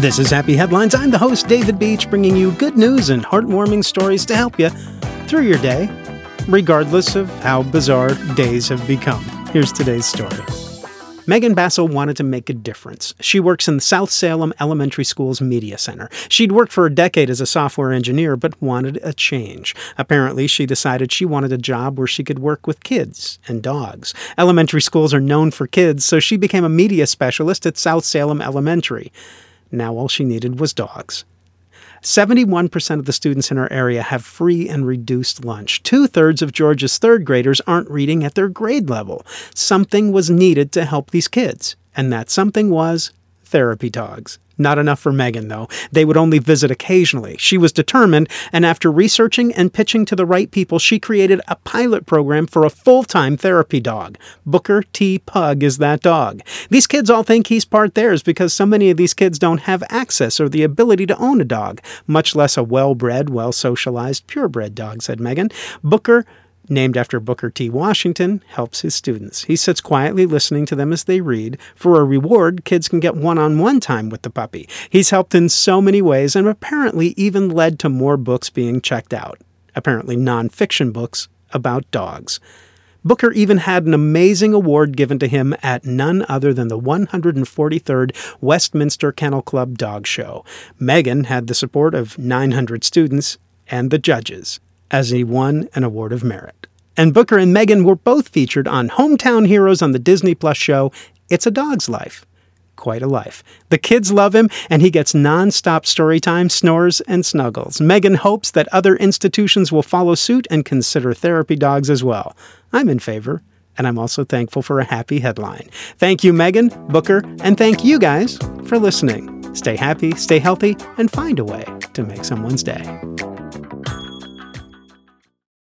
This is Happy Headlines. I'm the host, David Beach, bringing you good news and heartwarming stories to help you through your day, regardless of how bizarre days have become. Here's today's story. Megan Bassel wanted to make a difference. She works in the South Salem Elementary School's Media Center. She'd worked for a decade as a software engineer, but wanted a change. Apparently, she decided she wanted a job where she could work with kids and dogs. Elementary schools are known for kids, so she became a media specialist at South Salem Elementary. Now all she needed was dogs. 71% of the students in her area have free and reduced lunch. Two-thirds of Georgia's third graders aren't reading at their grade level. Something was needed to help these kids, and that something was therapy dogs. Not enough for Megan, though. They would only visit occasionally. She was determined, and after researching and pitching to the right people, she created a pilot program for a full-time therapy dog. Booker T. Pug is that dog. These kids all think he's part theirs because so many of these kids don't have access or the ability to own a dog, much less a well-bred, well-socialized, purebred dog, said Megan. Booker, named after Booker T. Washington, helps his students. He sits quietly listening to them as they read. For a reward, kids can get one-on-one time with the puppy. He's helped in so many ways and apparently even led to more books being checked out. Apparently non-fiction books about dogs. Booker even had an amazing award given to him at none other than the 143rd Westminster Kennel Club Dog Show. Megan had the support of 900 students and the judges, as he won an award of merit. And Booker and Megan were both featured on Hometown Heroes on the Disney Plus show, It's a Dog's Life. Quite a life. The kids love him, and he gets non-stop story time, snores, and snuggles. Megan hopes that other institutions will follow suit and consider therapy dogs as well. I'm in favor, and I'm also thankful for a happy headline. Thank you, Megan, Booker, and thank you guys for listening. Stay happy, stay healthy, and find a way to make someone's day.